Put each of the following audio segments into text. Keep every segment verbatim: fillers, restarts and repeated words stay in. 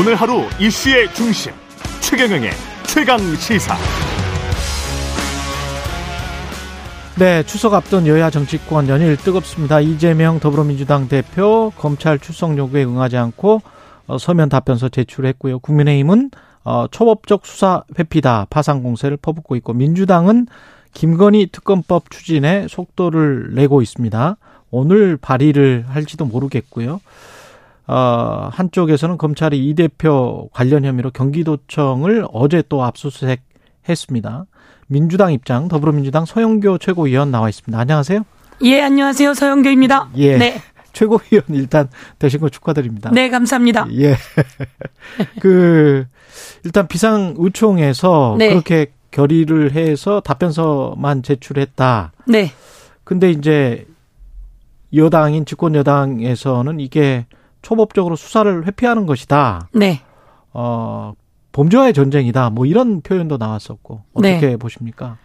오늘 하루 이슈의 중심, 최경영의 최강시사. 네, 추석 앞둔 여야 정치권 연일 뜨겁습니다. 이재명 더불어민주당 대표 검찰 출석 요구에 응하지 않고 서면 답변서 제출했고요. 국민의힘은 초법적 수사 회피다 파상 공세를 퍼붓고 있고, 민주당은 김건희 특검법 추진에 속도를 내고 있습니다. 오늘 발의를 할지도 모르겠고요. 어, 한쪽에서는 검찰이 이 대표 관련 혐의로 경기도청을 어제 또 압수수색했습니다. 민주당 입장, 더불어민주당 서영교 최고위원 나와 있습니다. 안녕하세요. 예, 안녕하세요. 서영교입니다. 예. 네. 최고위원 일단 되신 거 축하드립니다. 네, 감사합니다. 예. 그 일단 비상우총에서 네. 그렇게 결의를 해서 답변서만 제출했다. 네. 근데 이제 여당인 집권 여당에서는 이게 초법적으로 수사를 회피하는 것이다. 네. 어, 범죄와의 전쟁이다. 뭐 이런 표현도 나왔었고. 어떻게 네. 보십니까?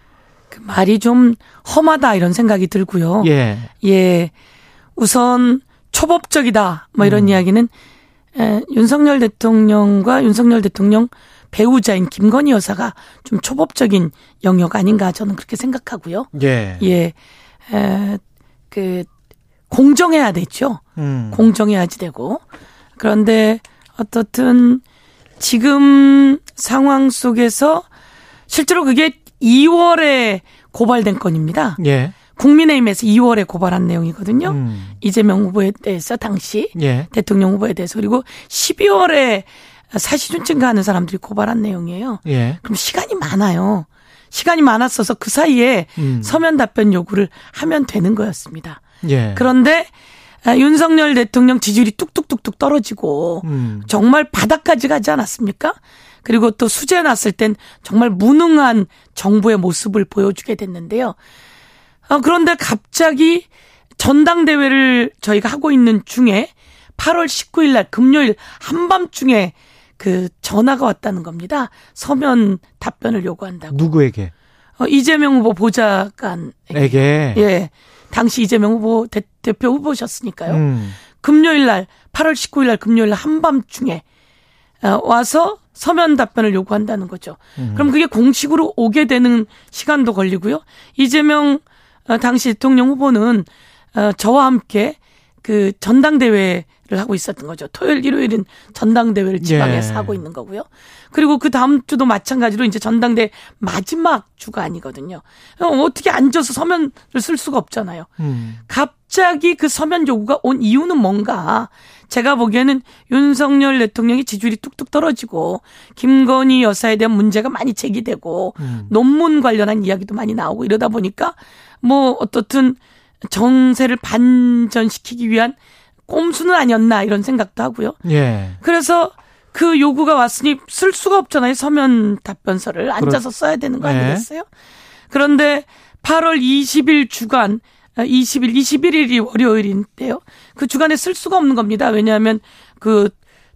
그 말이 좀 험하다 이런 생각이 들고요. 예. 예. 우선 초법적이다. 뭐 이런 음. 이야기는 에, 윤석열 대통령과 윤석열 대통령 배우자인 김건희 여사가 좀 초법적인 영역 아닌가 저는 그렇게 생각하고요. 예. 예. 에, 그 공정해야 되죠. 음. 공정해야지 되고. 그런데 어떻든 지금 상황 속에서 실제로 그게 이월에 고발된 건입니다. 예. 국민의힘에서 이월에 고발한 내용이거든요. 음. 이재명 후보에 대해서 당시 예. 대통령 후보에 대해서, 그리고 십이월에 사시준증가 하는 사람들이 고발한 내용이에요. 예. 그럼 시간이 많아요. 시간이 많았어서 그 사이에 음. 서면 답변 요구를 하면 되는 거였습니다. 예. 그런데 윤석열 대통령 지지율이 뚝뚝뚝뚝 떨어지고 음. 정말 바닥까지 가지 않았습니까? 그리고 또 수재 났을 땐 정말 무능한 정부의 모습을 보여주게 됐는데요. 그런데 갑자기 전당대회를 저희가 하고 있는 중에 팔월 십구일 날 금요일 한밤중에 그 전화가 왔다는 겁니다. 서면 답변을 요구한다고. 누구에게? 이재명 후보 보좌관에게. 예. 당시 이재명 후보 대, 대표 후보셨으니까요. 음. 금요일 날 팔월 십구일 날 금요일 날 한밤중에 와서 서면 답변을 요구한다는 거죠. 음. 그럼 그게 공식으로 오게 되는 시간도 걸리고요. 이재명 당시 대통령 후보는 저와 함께 그 전당대회를 하고 있었던 거죠. 토요일, 일요일은 전당대회를 지방에서 예. 하고 있는 거고요. 그리고 그 다음 주도 마찬가지로 이제 전당대회 마지막 주가 아니거든요. 어떻게 앉아서 서면을 쓸 수가 없잖아요. 음. 갑자기 그 서면 요구가 온 이유는 뭔가, 제가 보기에는 윤석열 대통령이 지지율이 뚝뚝 떨어지고 김건희 여사에 대한 문제가 많이 제기되고 음. 논문 관련한 이야기도 많이 나오고 이러다 보니까 뭐 어떻든 정세를 반전시키기 위한 꼼수는 아니었나 이런 생각도 하고요. 예. 그래서 그 요구가 왔으니 쓸 수가 없잖아요. 서면 답변서를 앉아서 써야 되는 거 아니겠어요? 예. 그런데 팔월 이십일 주간, 이십일, 이십일일이 월요일인데요. 그 주간에 쓸 수가 없는 겁니다. 왜냐하면 그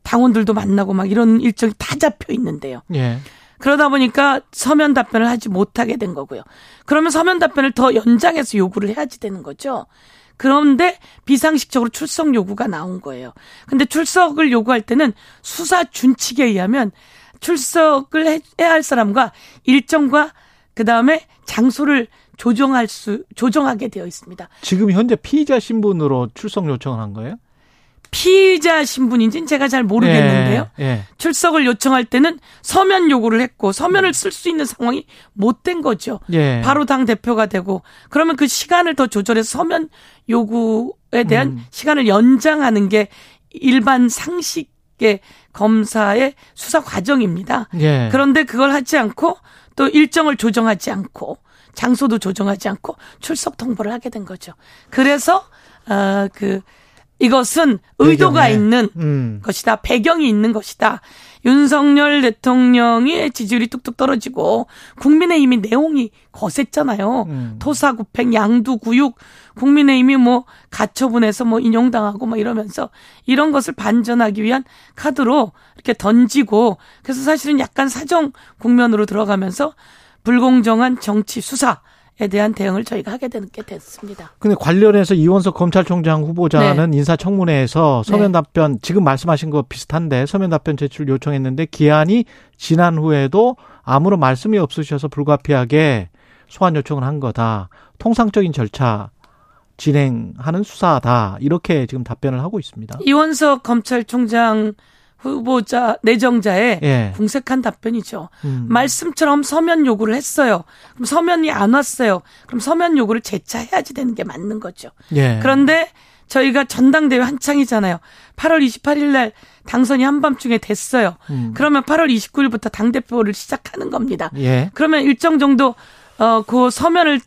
당원들도 만나고 막 이런 일정이 다 잡혀 있는데요. 예. 그러다 보니까 서면 답변을 하지 못하게 된 거고요. 그러면 서면 답변을 더 연장해서 요구를 해야지 되는 거죠. 그런데 비상식적으로 출석 요구가 나온 거예요. 근데 출석을 요구할 때는 수사 준칙에 의하면 출석을 해야 할 사람과 일정과 그다음에 장소를 조정할 수, 조정하게 되어 있습니다. 지금 현재 피의자 신분으로 출석 요청을 한 거예요? 피의자 신분인지는 제가 잘 모르겠는데요. 예, 예. 출석을 요청할 때는 서면 요구를 했고 서면을 쓸 수 있는 상황이 못 된 거죠. 예. 바로 당 대표가 되고, 그러면 그 시간을 더 조절해서 서면 요구에 대한 음. 시간을 연장하는 게 일반 상식의 검사의 수사 과정입니다. 예. 그런데 그걸 하지 않고 또 일정을 조정하지 않고 장소도 조정하지 않고 출석 통보를 하게 된 거죠. 그래서 어, 그 이것은 의도가 배경에. 있는 음. 것이다. 배경이 있는 것이다. 윤석열 대통령이 지지율이 뚝뚝 떨어지고 국민의힘이 내용이 거셌잖아요. 음. 토사구팽, 양두구육, 국민의힘이 뭐 가처분해서 뭐 인용당하고 뭐 이러면서 이런 것을 반전하기 위한 카드로 이렇게 던지고, 그래서 사실은 약간 사정 국면으로 들어가면서 불공정한 정치 수사에 대한 대응을 저희가 하게 되게 됐습니다. 근데 관련해서 이원석 검찰총장 후보자는 네. 인사청문회에서 서면 답변 네. 지금 말씀하신 거 비슷한데 서면 답변 제출 요청했는데 기한이 지난 후에도 아무런 말씀이 없으셔서 불가피하게 소환 요청을 한 거다. 통상적인 절차 진행하는 수사다. 이렇게 지금 답변을 하고 있습니다. 이원석 검찰총장 후보자 내정자의 예. 궁색한 답변이죠. 음. 말씀처럼 서면 요구를 했어요. 그럼 서면이 안 왔어요. 그럼 서면 요구를 재차해야지 되는 게 맞는 거죠. 예. 그런데 저희가 전당대회 한창이잖아요. 팔월 이십팔일 날 당선이 한밤중에 됐어요. 음. 그러면 팔월 이십구일부터 당대표를 시작하는 겁니다. 예. 그러면 일정 정도 어, 그 서면을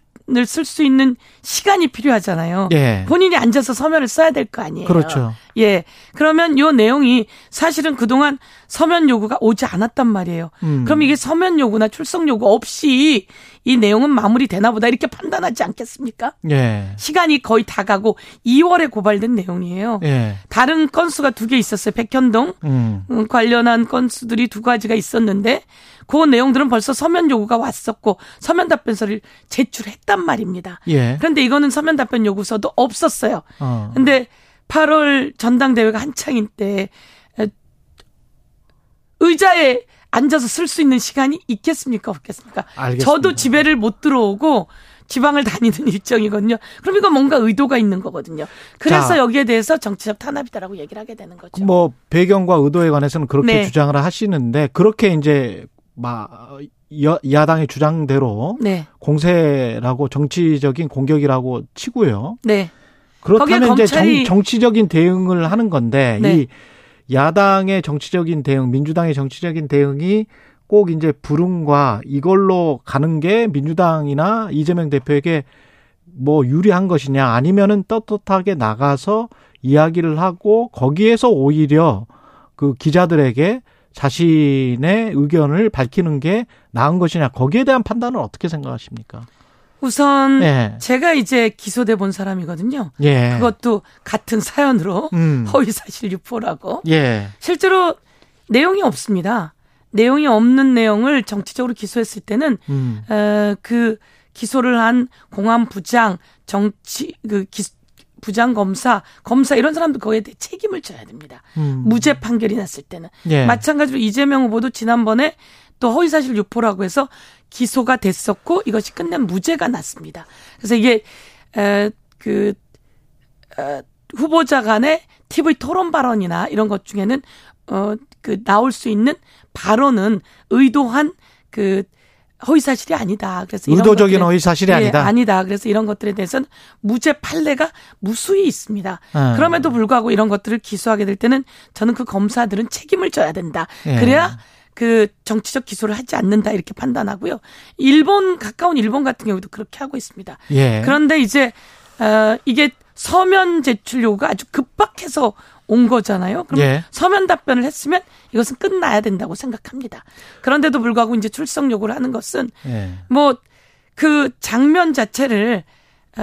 쓸 수 있는 시간이 필요하잖아요. 예. 본인이 앉아서 서면을 써야 될 거 아니에요. 그렇죠. 예. 그러면 요 내용이 사실은 그동안 서면 요구가 오지 않았단 말이에요. 음. 그럼 이게 서면 요구나 출석 요구 없이 이 내용은 마무리되나 보다 이렇게 판단하지 않겠습니까? 예. 시간이 거의 다 가고 이월에 고발된 내용이에요. 예. 다른 건수가 두 개 있었어요. 백현동 음. 관련한 건수들이 두 가지가 있었는데 그 내용들은 벌써 서면 요구가 왔었고 서면 답변서를 제출했단 말입니다. 예. 그런데 이거는 서면 답변 요구서도 없었어요. 어. 근데 팔월 전당대회가 한창인 때 의자에 앉아서 쓸 수 있는 시간이 있겠습니까? 없겠습니까? 알겠습니다. 저도 집에를 못 들어오고 지방을 다니는 일정이거든요. 그럼 이건 뭔가 의도가 있는 거거든요. 그래서 자, 여기에 대해서 정치적 탄압이다라고 얘기를 하게 되는 거죠. 뭐 배경과 의도에 관해서는 그렇게 네. 주장을 하시는데 그렇게 이제 막 야당의 주장대로 네. 공세라고 정치적인 공격이라고 치고요. 네. 그렇다면 이제 정, 정치적인 대응을 하는 건데 네. 이 야당의 정치적인 대응, 민주당의 정치적인 대응이 꼭 이제 불응과 이걸로 가는 게 민주당이나 이재명 대표에게 뭐 유리한 것이냐 아니면은 떳떳하게 나가서 이야기를 하고 거기에서 오히려 그 기자들에게 자신의 의견을 밝히는 게 나은 것이냐 거기에 대한 판단은 어떻게 생각하십니까? 우선 예. 제가 이제 기소돼 본 사람이거든요. 예. 그것도 같은 사연으로 음. 허위사실 유포라고. 예. 실제로 내용이 없습니다. 내용이 없는 내용을 정치적으로 기소했을 때는 음. 에, 그 기소를 한 공안부장, 정치 그 기소 부장 검사, 검사 이런 사람도 거기에 대해 책임을 져야 됩니다. 음. 무죄 판결이 났을 때는. 예. 마찬가지로 이재명 후보도 지난번에 또 허위사실 유포라고 해서 기소가 됐었고 이것이 끝낸 무죄가 났습니다. 그래서 이게 에, 그 에, 후보자 간의 티비 토론 발언이나 이런 것 중에는 어, 그 나올 수 있는 발언은 의도한 그 허위사실이 아니다. 그래서 이런 의도적인 것들에, 허위사실이 아니다. 예, 아니다. 그래서 이런 것들에 대해서는 무죄 판례가 무수히 있습니다. 음. 그럼에도 불구하고 이런 것들을 기소하게 될 때는 저는 그 검사들은 책임을 져야 된다. 예. 그래야 그 정치적 기소를 하지 않는다 이렇게 판단하고요. 일본 가까운 일본 같은 경우도 그렇게 하고 있습니다. 예. 그런데 이제 어, 이게 서면 제출 요구가 아주 급박해서 온 거잖아요. 그럼 예. 서면 답변을 했으면 이것은 끝나야 된다고 생각합니다. 그런데도 불구하고 이제 출석 요구를 하는 것은 예. 뭐 그 장면 자체를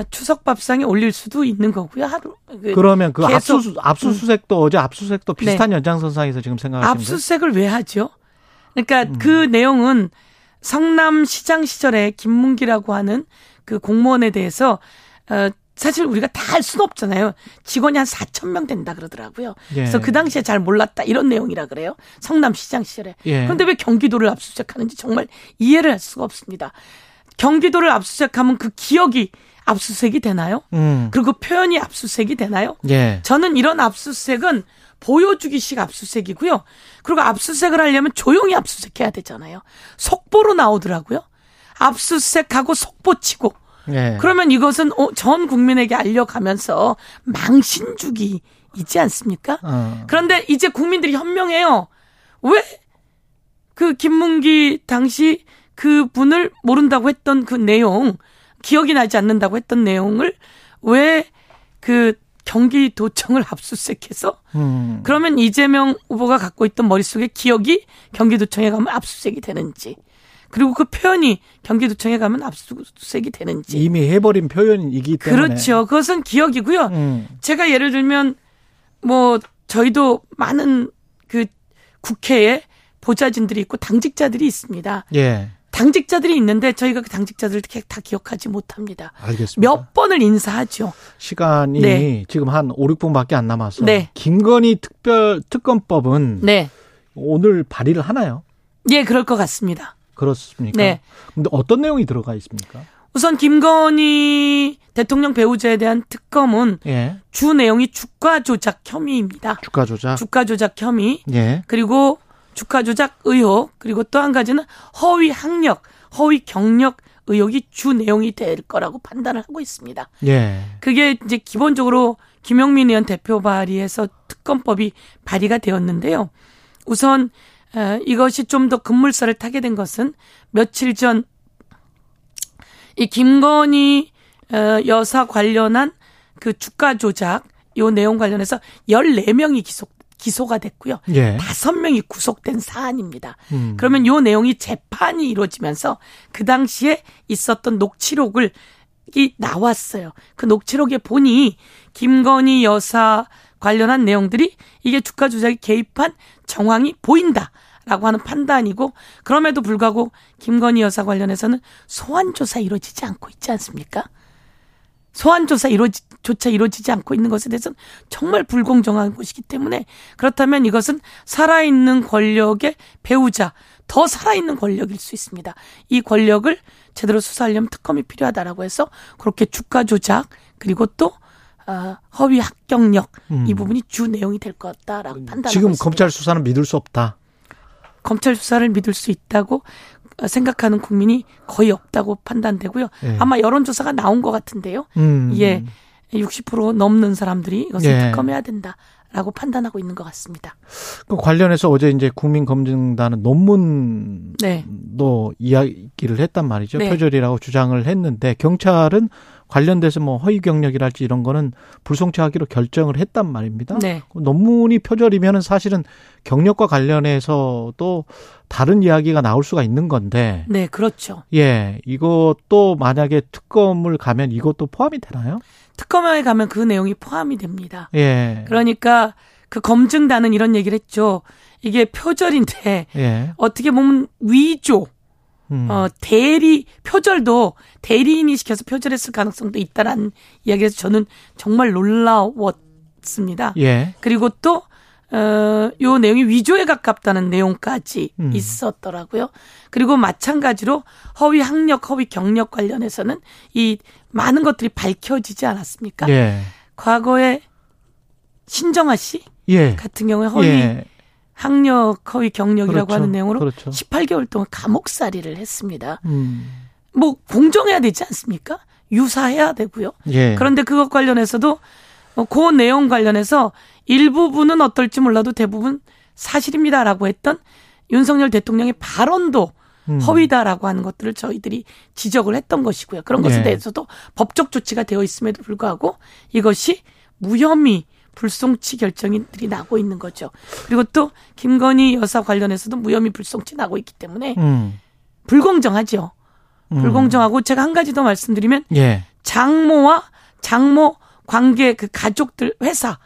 추석 밥상에 올릴 수도 있는 거고요. 하루 그러면 그 압수 압수수색도 음. 어제 압수수색도 비슷한 네. 연장선상에서 지금 생각하시는 거예요? 압수수색을 왜 하죠? 그러니까 음. 그 내용은 성남시장 시절에 김문기라고 하는 그 공무원에 대해서 어, 사실 우리가 다 알 수는 없잖아요. 직원이 한 사천 명 된다 그러더라고요. 예. 그래서 그 당시에 잘 몰랐다 이런 내용이라 그래요. 성남시장 시절에. 예. 그런데 왜 경기도를 압수수색하는지 정말 이해를 할 수가 없습니다. 경기도를 압수수색하면 그 기억이 압수수색이 되나요? 음. 그리고 표현이 압수수색이 되나요? 예. 저는 이런 압수수색은 보여주기식 압수수색이고요. 그리고 압수수색을 하려면 조용히 압수수색해야 되잖아요. 속보로 나오더라고요. 압수수색하고 속보치고. 예. 그러면 이것은 전 국민에게 알려가면서 망신주기이지 않습니까? 어. 그런데 이제 국민들이 현명해요. 왜 그 김문기 당시 그 분을 모른다고 했던 그 내용, 기억이 나지 않는다고 했던 내용을 왜 그 경기도청을 압수수색해서 음. 그러면 이재명 후보가 갖고 있던 머릿속에 기억이 경기도청에 가면 압수수색이 되는지. 그리고 그 표현이 경기도청에 가면 압수수색이 되는지. 이미 해버린 표현이기 때문에. 그렇죠. 그것은 기억이고요. 음. 제가 예를 들면 뭐 저희도 많은 그 국회에 보좌진들이 있고 당직자들이 있습니다. 예. 당직자들이 있는데 저희가 그 당직자들 다 기억하지 못합니다. 알겠습니다. 몇 번을 인사하죠. 시간이 네. 지금 한 오, 육 분밖에 안 남아서 네. 김건희 특별 특검법은 네. 오늘 발의를 하나요? 예, 그럴 것 같습니다. 그렇습니까? 네. 근데 어떤 내용이 들어가 있습니까? 우선 김건희 대통령 배우자에 대한 특검은 예. 주 내용이 주가 조작 혐의입니다. 주가 조작. 주가 조작 혐의. 예. 그리고 주가 조작 의혹, 그리고 또 한 가지는 허위 학력, 허위 경력 의혹이 주 내용이 될 거라고 판단을 하고 있습니다. 예. 그게 이제 기본적으로 김용민 의원 대표 발의에서 특검법이 발의가 되었는데요. 우선 이것이 좀 더 급물살을 타게 된 것은 며칠 전 이 김건희 여사 관련한 그 주가 조작 요 내용 관련해서 열네 명이 기소, 기소가 됐고요. 예. 다섯 명이 구속된 사안입니다. 음. 그러면 요 내용이 재판이 이루어지면서 그 당시에 있었던 녹취록을 이 나왔어요. 그 녹취록에 보니 김건희 여사 관련한 내용들이 이게 주가 조작에 개입한 정황이 보인다. 라고 하는 판단이고, 그럼에도 불구하고 김건희 여사 관련해서는 소환조사 이루어지지 않고 있지 않습니까? 소환조사 이루어지, 조차 이루어지지 않고 있는 것에 대해서는 정말 불공정한 것이기 때문에, 그렇다면 이것은 살아있는 권력의 배우자, 더 살아있는 권력일 수 있습니다. 이 권력을 제대로 수사하려면 특검이 필요하다라고 해서 그렇게 주가 조작, 그리고 또 허위 학경력, 음. 이 부분이 주 내용이 될 것 같다라고 판단하고 지금 있습니다. 검찰 수사는 믿을 수 없다. 검찰 수사를 믿을 수 있다고 생각하는 국민이 거의 없다고 판단되고요. 예. 아마 여론조사가 나온 것 같은데요. 음. 예, 육십 퍼센트 넘는 사람들이 이것을 예. 특검해야 된다라고 판단하고 있는 것 같습니다. 그 관련해서 어제 이제 국민검증단은 논문도 네. 이야기를 했단 말이죠. 네. 표절이라고 주장을 했는데 경찰은 관련돼서 뭐 허위 경력이랄지 이런 거는 불송치하기로 결정을 했단 말입니다. 네. 논문이 표절이면은 사실은 경력과 관련해서도 다른 이야기가 나올 수가 있는 건데. 네, 그렇죠. 예, 이것도 만약에 특검을 가면 이것도 포함이 되나요? 특검에 가면 그 내용이 포함이 됩니다. 예. 그러니까 그 검증단은 이런 얘기를 했죠. 이게 표절인데 예. 어떻게 보면 위조. 음. 어, 대리, 표절도 대리인이 시켜서 표절했을 가능성도 있다라는 이야기에서 저는 정말 놀라웠습니다. 예. 그리고 또, 어, 요 내용이 위조에 가깝다는 내용까지 음. 있었더라고요. 그리고 마찬가지로 허위 학력, 허위 경력 관련해서는 이 많은 것들이 밝혀지지 않았습니까? 예. 과거에 신정아 씨 예. 같은 경우에 허위 예. 학력, 허위 경력이라고 그렇죠. 하는 내용으로 그렇죠. 십팔 개월 동안 감옥살이를 했습니다. 음. 뭐 공정해야 되지 않습니까? 유사해야 되고요. 예. 그런데 그것 관련해서도 그 내용 관련해서 일부분은 어떨지 몰라도 대부분 사실입니다라고 했던 윤석열 대통령의 발언도 음. 허위다라고 하는 것들을 저희들이 지적을 했던 것이고요. 그런 것에 예. 대해서도 법적 조치가 되어 있음에도 불구하고 이것이 무혐의. 불송치 결정들이 나고 있는 거죠. 그리고 또 김건희 여사 관련해서도 무혐의 불송치 나고 있기 때문에 음. 불공정하죠. 음. 불공정하고 제가 한 가지 더 말씀드리면 예. 장모와 장모 관계 그 가족들 회사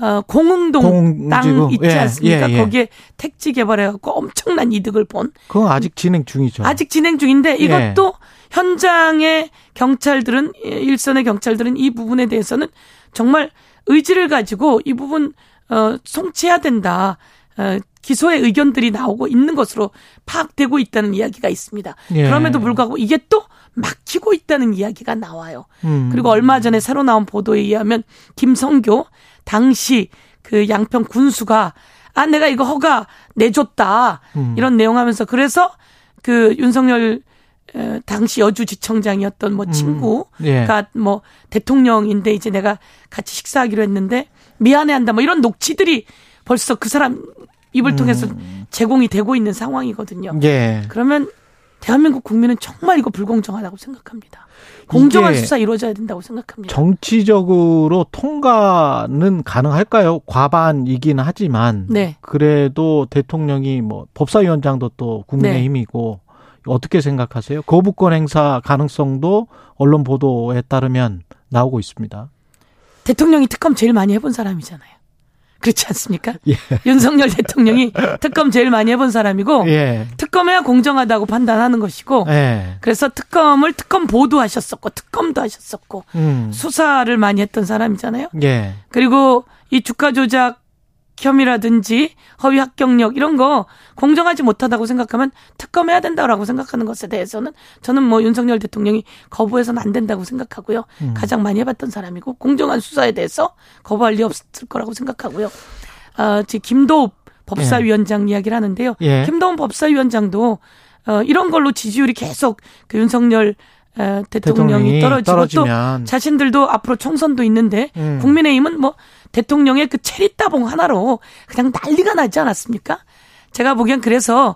어, 공흥동 공지구. 땅 있지 예. 않습니까? 예. 예. 거기에 택지 개발해갖고 엄청난 이득을 본. 그건 아직 진행 중이죠. 아직 진행 중인데 이것도 예. 현장의 경찰들은 일선의 경찰들은 이 부분에 대해서는 정말 의지를 가지고 이 부분 어, 송치해야 된다. 어, 기소의 의견들이 나오고 있는 것으로 파악되고 있다는 이야기가 있습니다. 예. 그럼에도 불구하고 이게 또 막히고 있다는 이야기가 나와요. 음. 그리고 얼마 전에 새로 나온 보도에 의하면 김성교 당시 그 양평 군수가 아 내가 이거 허가 내줬다. 음. 이런 내용하면서 그래서 그 윤석열 당시 여주지청장이었던 뭐 친구가 음, 예. 뭐 대통령인데 이제 내가 같이 식사하기로 했는데 미안해한다 뭐 이런 녹취들이 벌써 그 사람 입을 음. 통해서 제공이 되고 있는 상황이거든요. 예. 그러면 대한민국 국민은 정말 이거 불공정하다고 생각합니다. 공정한 수사 이루어져야 된다고 생각합니다. 정치적으로 통과는 가능할까요? 과반이긴 하지만 네. 그래도 대통령이 뭐 법사위원장도 또 국민의힘이고. 네. 어떻게 생각하세요? 거부권 행사 가능성도 언론 보도에 따르면 나오고 있습니다. 대통령이 특검 제일 많이 해본 사람이잖아요. 그렇지 않습니까? 예. 윤석열 대통령이 특검 제일 많이 해본 사람이고 예. 특검해야 공정하다고 판단하는 것이고 예. 그래서 특검을 특검 보도하셨었고 특검도 하셨었고 음. 수사를 많이 했던 사람이잖아요. 예. 그리고 이 주가 조작 혐의라든지 허위 합격력 이런 거 공정하지 못하다고 생각하면 특검해야 된다고 생각하는 것에 대해서는 저는 뭐 윤석열 대통령이 거부해서는 안 된다고 생각하고요. 음. 가장 많이 해봤던 사람이고 공정한 수사에 대해서 거부할 리 없을 거라고 생각하고요. 어, 지금 김도읍 법사위원장 예. 이야기를 하는데요. 예. 김도읍 법사위원장도 어, 이런 걸로 지지율이 계속 그 윤석열 대통령이, 대통령이 떨어지고 떨어지면. 또 자신들도 앞으로 총선도 있는데 음. 국민의힘은 뭐 대통령의 그 체리 따봉 하나로 그냥 난리가 나지 않았습니까? 제가 보기엔 그래서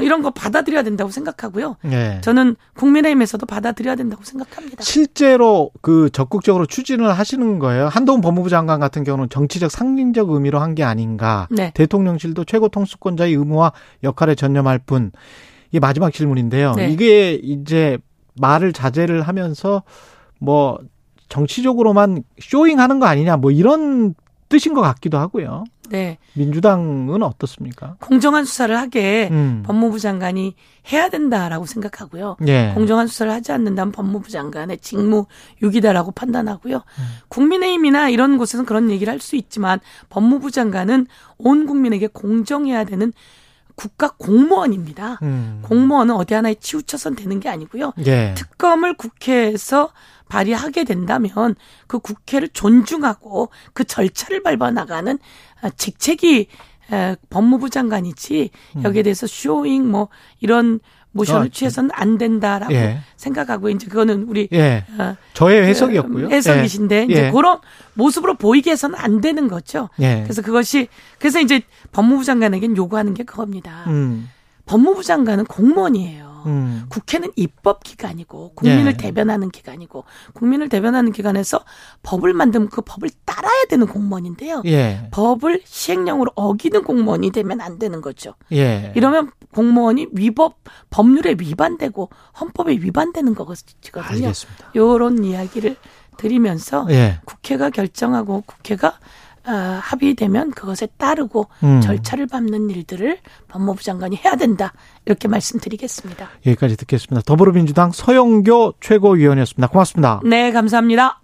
이런 거 받아들여야 된다고 생각하고요. 네. 저는 국민의힘에서도 받아들여야 된다고 생각합니다. 실제로 그 적극적으로 추진을 하시는 거예요. 한동훈 법무부 장관 같은 경우는 정치적 상징적 의미로 한 게 아닌가. 네. 대통령실도 최고 통수권자의 의무와 역할에 전념할 뿐. 이게 마지막 질문인데요. 네. 이게 이제 말을 자제를 하면서 뭐 정치적으로만 쇼잉하는 거 아니냐 뭐 이런 뜻인 것 같기도 하고요. 네. 민주당은 어떻습니까? 공정한 수사를 하게 음. 법무부 장관이 해야 된다라고 생각하고요. 예. 공정한 수사를 하지 않는다면 법무부 장관의 직무유기다라고 판단하고요. 음. 국민의힘이나 이런 곳에서는 그런 얘기를 할 수 있지만 법무부 장관은 온 국민에게 공정해야 되는 국가 공무원입니다. 음. 공무원은 어디 하나에 치우쳐선 되는 게 아니고요. 예. 특검을 국회에서 발의하게 된다면 그 국회를 존중하고 그 절차를 밟아 나가는 직책이 법무부 장관이지 여기에 대해서 쇼잉 뭐 이런 모션을 어, 취해서는 안 된다라고 예. 생각하고 이제 그거는 우리 예. 어, 저의 해석이었고요. 해석이신데 예. 이제 예. 그런 모습으로 보이게 해서는 안 되는 거죠. 예. 그래서 그것이 그래서 이제 법무부 장관에겐 요구하는 게 그겁니다. 음. 법무부 장관은 공무원이에요. 음. 국회는 입법 기관이고 국민을 예. 대변하는 기관이고 국민을 대변하는 기관에서 법을 만들면 그 법을 따라야 되는 공무원인데요. 예. 법을 시행령으로 어기는 공무원이 되면 안 되는 거죠. 예. 이러면 공무원이 위법 법률에 위반되고 헌법에 위반되는 거거든요. 알겠습니다. 이런 이야기를 드리면서 예. 국회가 결정하고 국회가 어, 합의되면 그것에 따르고 음. 절차를 밟는 일들을 법무부 장관이 해야 된다. 이렇게 말씀드리겠습니다. 여기까지 듣겠습니다. 더불어민주당 서영교 최고위원이었습니다. 고맙습니다. 네, 감사합니다.